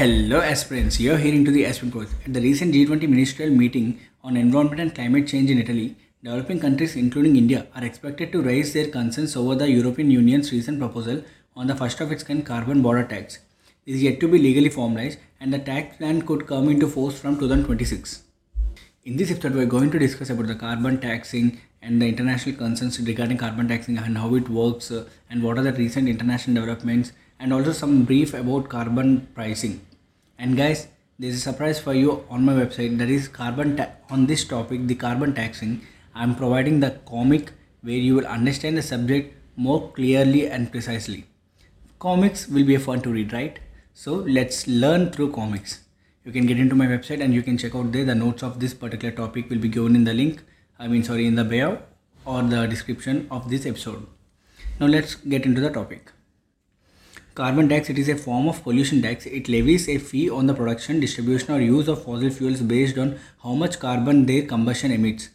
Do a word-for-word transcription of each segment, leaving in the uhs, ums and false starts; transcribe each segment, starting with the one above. Hello aspirants, you are hearing to the aspirant coach. At the recent G twenty ministerial meeting on environment and climate change in Italy, developing countries including India are expected to raise their concerns over the European Union's recent proposal on the first of its kind carbon border tax. It is yet to be legally formalized and the tax plan could come into force from two thousand twenty-six. In this episode, we are going to discuss about the carbon taxing and the international concerns regarding carbon taxing and how it works and what are the recent international developments and also some brief about carbon pricing. And guys, there is a surprise for you on my website, that is carbon ta- on this topic, the carbon taxing. I am providing the comic where you will understand the subject more clearly and precisely. Comics will be fun to read, right? So let's learn through comics. You can get into my website and you can check out there. The notes of this particular topic will be given in the link. I mean, sorry, in the bio or the description of this episode. Now let's get into the topic. Carbon tax, it is a form of pollution tax. It levies a fee on the production, distribution or use of fossil fuels based on how much carbon their combustion emits.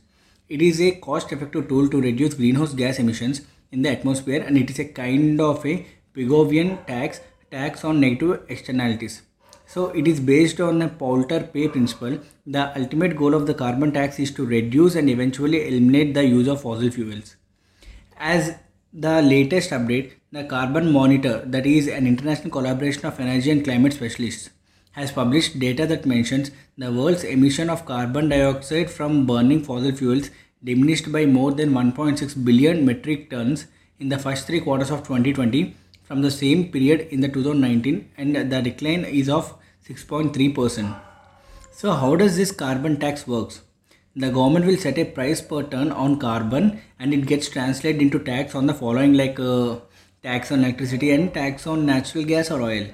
It is a cost-effective tool to reduce greenhouse gas emissions in the atmosphere, and it is a kind of a Pigouvian tax, tax on negative externalities. So it is based on a polluter pay principle. The ultimate goal of the carbon tax is to reduce and eventually eliminate the use of fossil fuels. As the latest update, the Carbon Monitor, that is an international collaboration of energy and climate specialists, has published data that mentions the world's emission of carbon dioxide from burning fossil fuels diminished by more than one point six billion metric tons in the first three quarters of twenty twenty from the same period in the two thousand nineteen, and the decline is of six point three percent. So how does this carbon tax works? The government will set a price per ton on carbon, and it gets translated into tax on the following, like uh, tax on electricity and tax on natural gas or oil.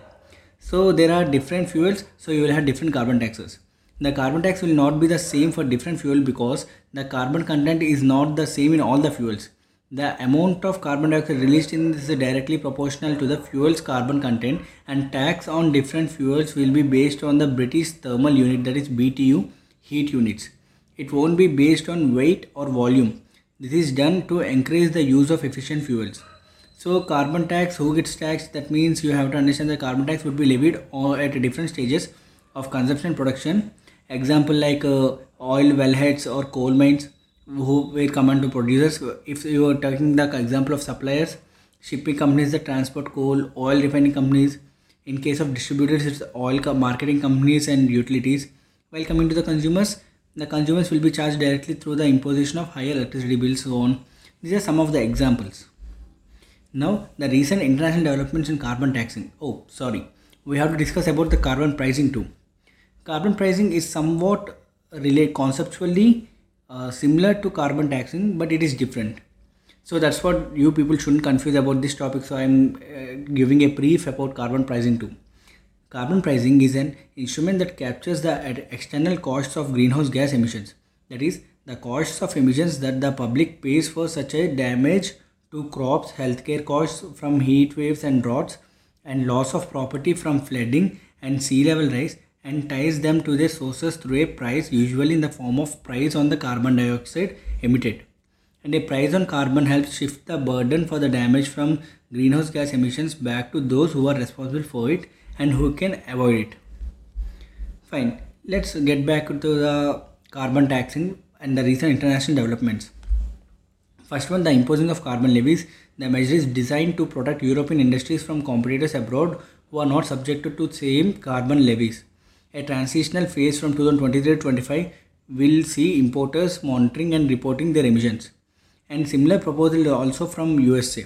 So there are different fuels, so you will have different carbon taxes. The carbon tax will not be the same for different fuel because the carbon content is not the same in all the fuels. The amount of carbon dioxide released in this is directly proportional to the fuel's carbon content, and tax on different fuels will be based on the British thermal unit, that is B T U heat units. It won't be based on weight or volume. This is done to encourage the use of efficient fuels. So carbon tax, who gets taxed? That means you have to understand that carbon tax would be levied or at different stages of consumption and production. Example like uh, oil wellheads or coal mines, who will come under producers. If you are taking the example of suppliers, shipping companies that transport coal, oil refining companies. In case of distributors, it's oil marketing companies and utilities. While coming to the consumers, the consumers will be charged directly through the imposition of higher electricity bills, so on. These are some of the examples. Now, the recent international developments in carbon taxing. Oh, sorry. We have to discuss about the carbon pricing too. Carbon pricing is somewhat related conceptually uh, similar to carbon taxing, but it is different. So that's what you people shouldn't confuse about this topic. So I'm uh, giving a brief about carbon pricing too. Carbon pricing is an instrument that captures the external costs of greenhouse gas emissions. That is, the costs of emissions that the public pays for, such as damage to crops, healthcare costs from heat waves and droughts, and loss of property from flooding and sea level rise, and ties them to their sources through a price, usually in the form of price on the carbon dioxide emitted. And a price on carbon helps shift the burden for the damage from greenhouse gas emissions back to those who are responsible for it and who can avoid it. Fine, let's get back to the carbon taxing and the recent international developments. First one, the imposing of carbon levies. The measure is designed to protect European industries from competitors abroad who are not subjected to same carbon levies. A transitional phase from twenty twenty-three to twenty-five will see importers monitoring and reporting their emissions. And similar proposal also from U S A.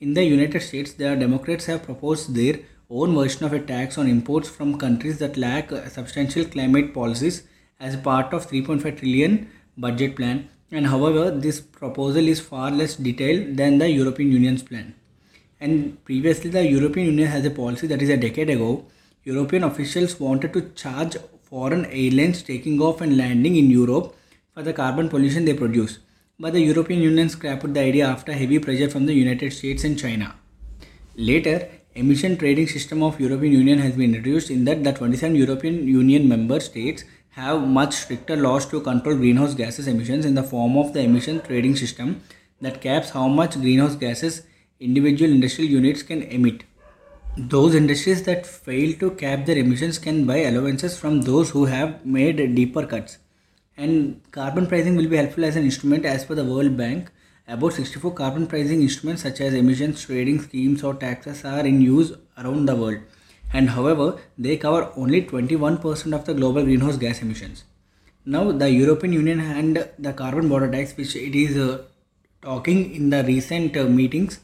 In the United States, the Democrats have proposed their own version of a tax on imports from countries that lack substantial climate policies as part of three point five trillion budget plan, and however this proposal is far less detailed than the European Union's plan. And previously the European Union has a policy, that is a decade ago, European officials wanted to charge foreign airlines taking off and landing in Europe for the carbon pollution they produce, but the European Union scrapped the idea after heavy pressure from the United States and China. Later, emission trading system of European Union has been introduced, in that the twenty-seven European Union member states have much stricter laws to control greenhouse gases emissions in the form of the emission trading system that caps how much greenhouse gases individual industrial units can emit. Those industries that fail to cap their emissions can buy allowances from those who have made deeper cuts. And carbon pricing will be helpful as an instrument. As per the World Bank, about sixty-four carbon pricing instruments such as emissions trading schemes or taxes are in use around the world. And however, they cover only twenty-one percent of the global greenhouse gas emissions. Now, the European Union and the carbon border tax, which it is uh, talking in the recent uh, meetings,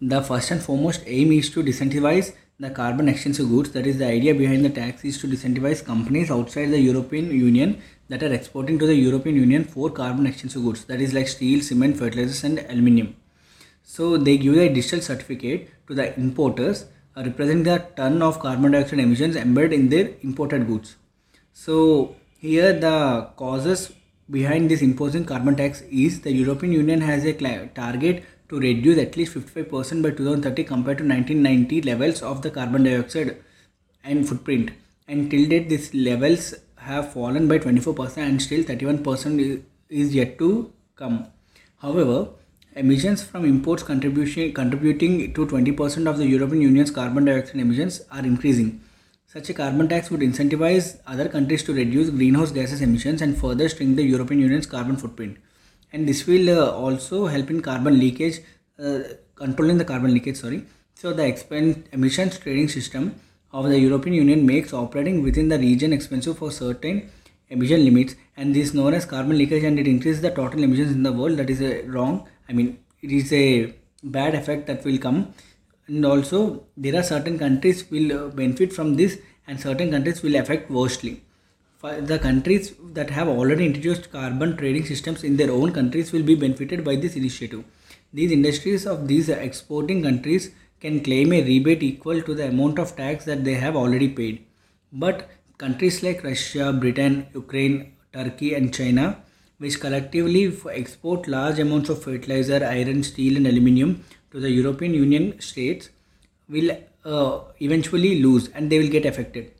the first and foremost aim is to disincentivize the carbon extensive goods. That is, the idea behind the tax is to disincentivize companies outside the European Union that are exporting to the European Union for carbon extensive goods. That is like steel, cement, fertilizers and aluminium. So they give a digital certificate to the importers uh, representing the ton of carbon dioxide emissions embedded in their imported goods. So here the causes behind this imposing carbon tax is the European Union has a target to reduce at least fifty-five percent by two thousand thirty compared to nineteen ninety levels of the carbon dioxide and footprint. And till date, these levels have fallen by twenty-four percent and still thirty-one percent is yet to come. However, emissions from imports contribution contributing to twenty percent of the European Union's carbon dioxide emissions are increasing. Such a carbon tax would incentivize other countries to reduce greenhouse gases emissions and further shrink the European Union's carbon footprint. And this will uh, also help in carbon leakage, uh, controlling the carbon leakage, sorry. So the expense emissions trading system of the European Union makes operating within the region expensive for certain emission limits, and this is known as carbon leakage, and it increases the total emissions in the world. That is a wrong, I mean, it is a bad effect that will come. And also there are certain countries will uh, benefit from this and certain countries will affect worstly. The countries that have already introduced carbon trading systems in their own countries will be benefited by this initiative. These industries of these exporting countries can claim a rebate equal to the amount of tax that they have already paid. But countries like Russia, Britain, Ukraine, Turkey and China, which collectively export large amounts of fertilizer, iron, steel and aluminium to the European Union states, will uh, eventually lose, and they will get affected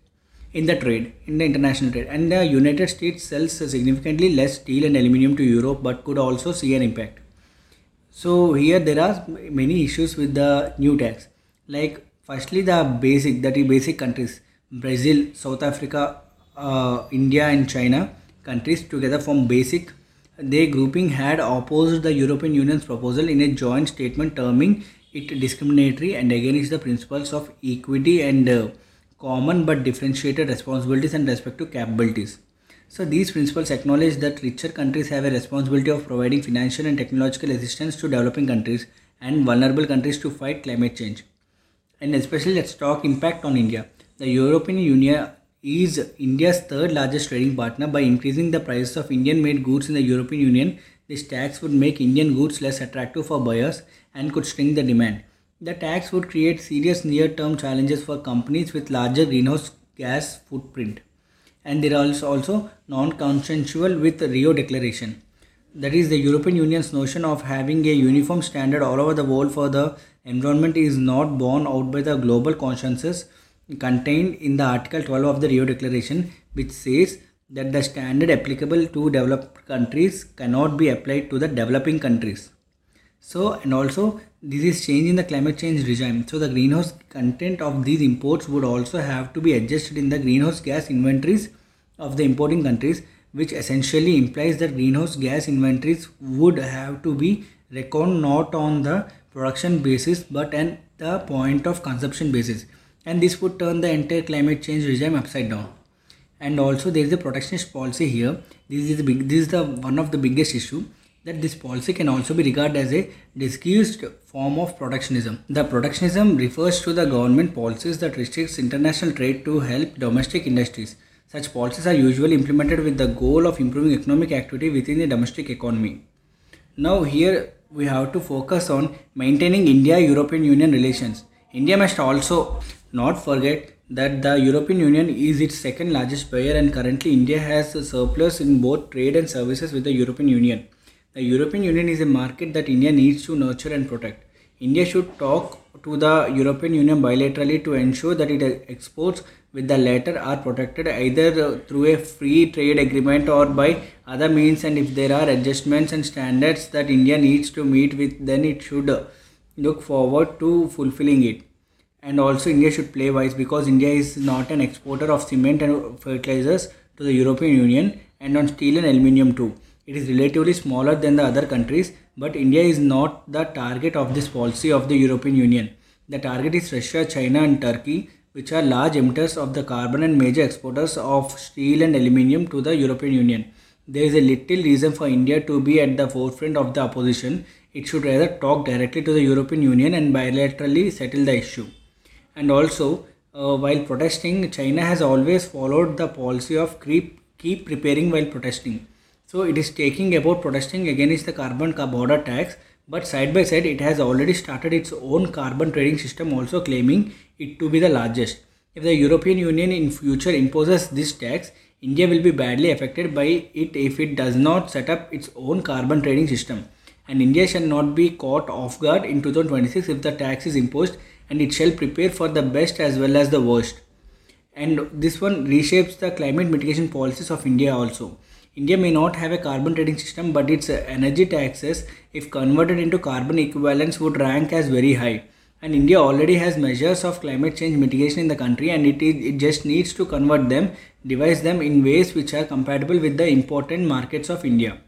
in the trade, in the international trade. And the United States sells significantly less steel and aluminium to Europe, but could also see an impact. So here there are many issues with the new tax. Like firstly the basic, that is basic countries, Brazil, South Africa, uh, India and China countries together form BASIC. Their grouping had opposed the European Union's proposal in a joint statement terming it discriminatory and against the principles of equity and uh, common but differentiated responsibilities and respective capabilities. So these principles acknowledge that richer countries have a responsibility of providing financial and technological assistance to developing countries and vulnerable countries to fight climate change. And especially let's talk impact on India. The European Union is India's third largest trading partner. By increasing the prices of Indian made goods in the European Union, this tax would make Indian goods less attractive for buyers and could shrink the demand. The tax would create serious near-term challenges for companies with larger greenhouse gas footprint. And there are also non-consensual with the Rio Declaration. That is, the European Union's notion of having a uniform standard all over the world for the environment is not borne out by the global consciences contained in the Article twelve of the Rio Declaration, which says that the standard applicable to developed countries cannot be applied to the developing countries. So, and also this is changing the climate change regime. So the greenhouse content of these imports would also have to be adjusted in the greenhouse gas inventories of the importing countries, which essentially implies that greenhouse gas inventories would have to be reckoned not on the production basis but at the point of consumption basis. And this would turn the entire climate change regime upside down. And also there is a protectionist policy here. This is the big, this is the one of the biggest issue. That this policy can also be regarded as a disguised form of protectionism. The protectionism refers to the government policies that restricts international trade to help domestic industries. Such policies are usually implemented with the goal of improving economic activity within the domestic economy. Now here we have to focus on maintaining India-European Union relations. India must also not forget that the European Union is its second largest buyer, and currently India has a surplus in both trade and services with the European Union. The European Union is a market that India needs to nurture and protect. India should talk to the European Union bilaterally to ensure that its exports with the latter are protected either through a free trade agreement or by other means, and if there are adjustments and standards that India needs to meet with, then it should look forward to fulfilling it. and also India should play wise, because India is not an exporter of cement and fertilizers to the European Union, and on steel and aluminium too. It is relatively smaller than the other countries, but India is not the target of this policy of the European Union. The target is Russia, China and Turkey, which are large emitters of the carbon and major exporters of steel and aluminium to the European Union. There is a little reason for India to be at the forefront of the opposition. It should rather talk directly to the European Union and bilaterally settle the issue. And also, uh, while protesting, China has always followed the policy of keep, keep preparing while protesting. So it is taking about protesting against the carbon border tax, but side by side it has already started its own carbon trading system, also claiming it to be the largest. If the European Union in future imposes this tax, India will be badly affected by it if it does not set up its own carbon trading system. And India shall not be caught off guard in two thousand twenty-six if the tax is imposed, and it shall prepare for the best as well as the worst. And this one reshapes the climate mitigation policies of India also. India may not have a carbon trading system, but its energy taxes, if converted into carbon equivalents, would rank as very high. And India already has measures of climate change mitigation in the country, and it, is, it just needs to convert them, devise them in ways which are compatible with the important markets of India.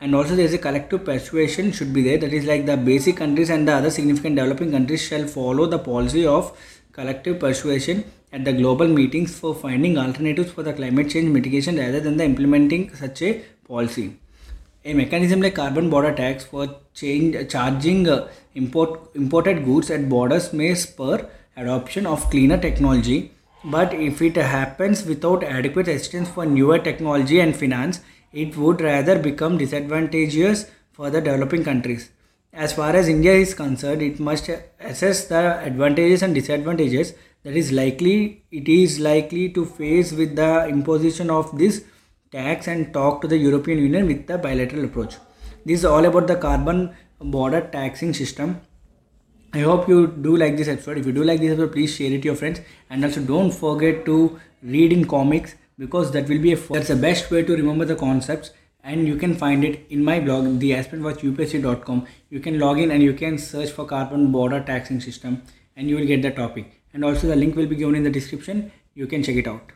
And also there is a collective persuasion should be there, that is like the BASIC countries and the other significant developing countries shall follow the policy of collective persuasion at the global meetings for finding alternatives for the climate change mitigation rather than the implementing such a policy. A mechanism like carbon border tax for change, charging uh, import, imported goods at borders may spur adoption of cleaner technology, but if it happens without adequate assistance for newer technology and finance, it would rather become disadvantageous for the developing countries. As far as India is concerned, it must assess the advantages and disadvantages that is likely it is likely to face with the imposition of this tax, and talk to the European Union with the bilateral approach. This is all about the carbon border taxing system. I hope you do like this episode. If you do like this episode, please share it to your friends, and also don't forget to read in comics, because that will be a that's the best way to remember the concepts. And you can find it in my blog, the aspirant watch U P S C dot com. You can log in and you can search for carbon border taxing system, and you will get the topic. And also the link will be given in the description. You can check it out.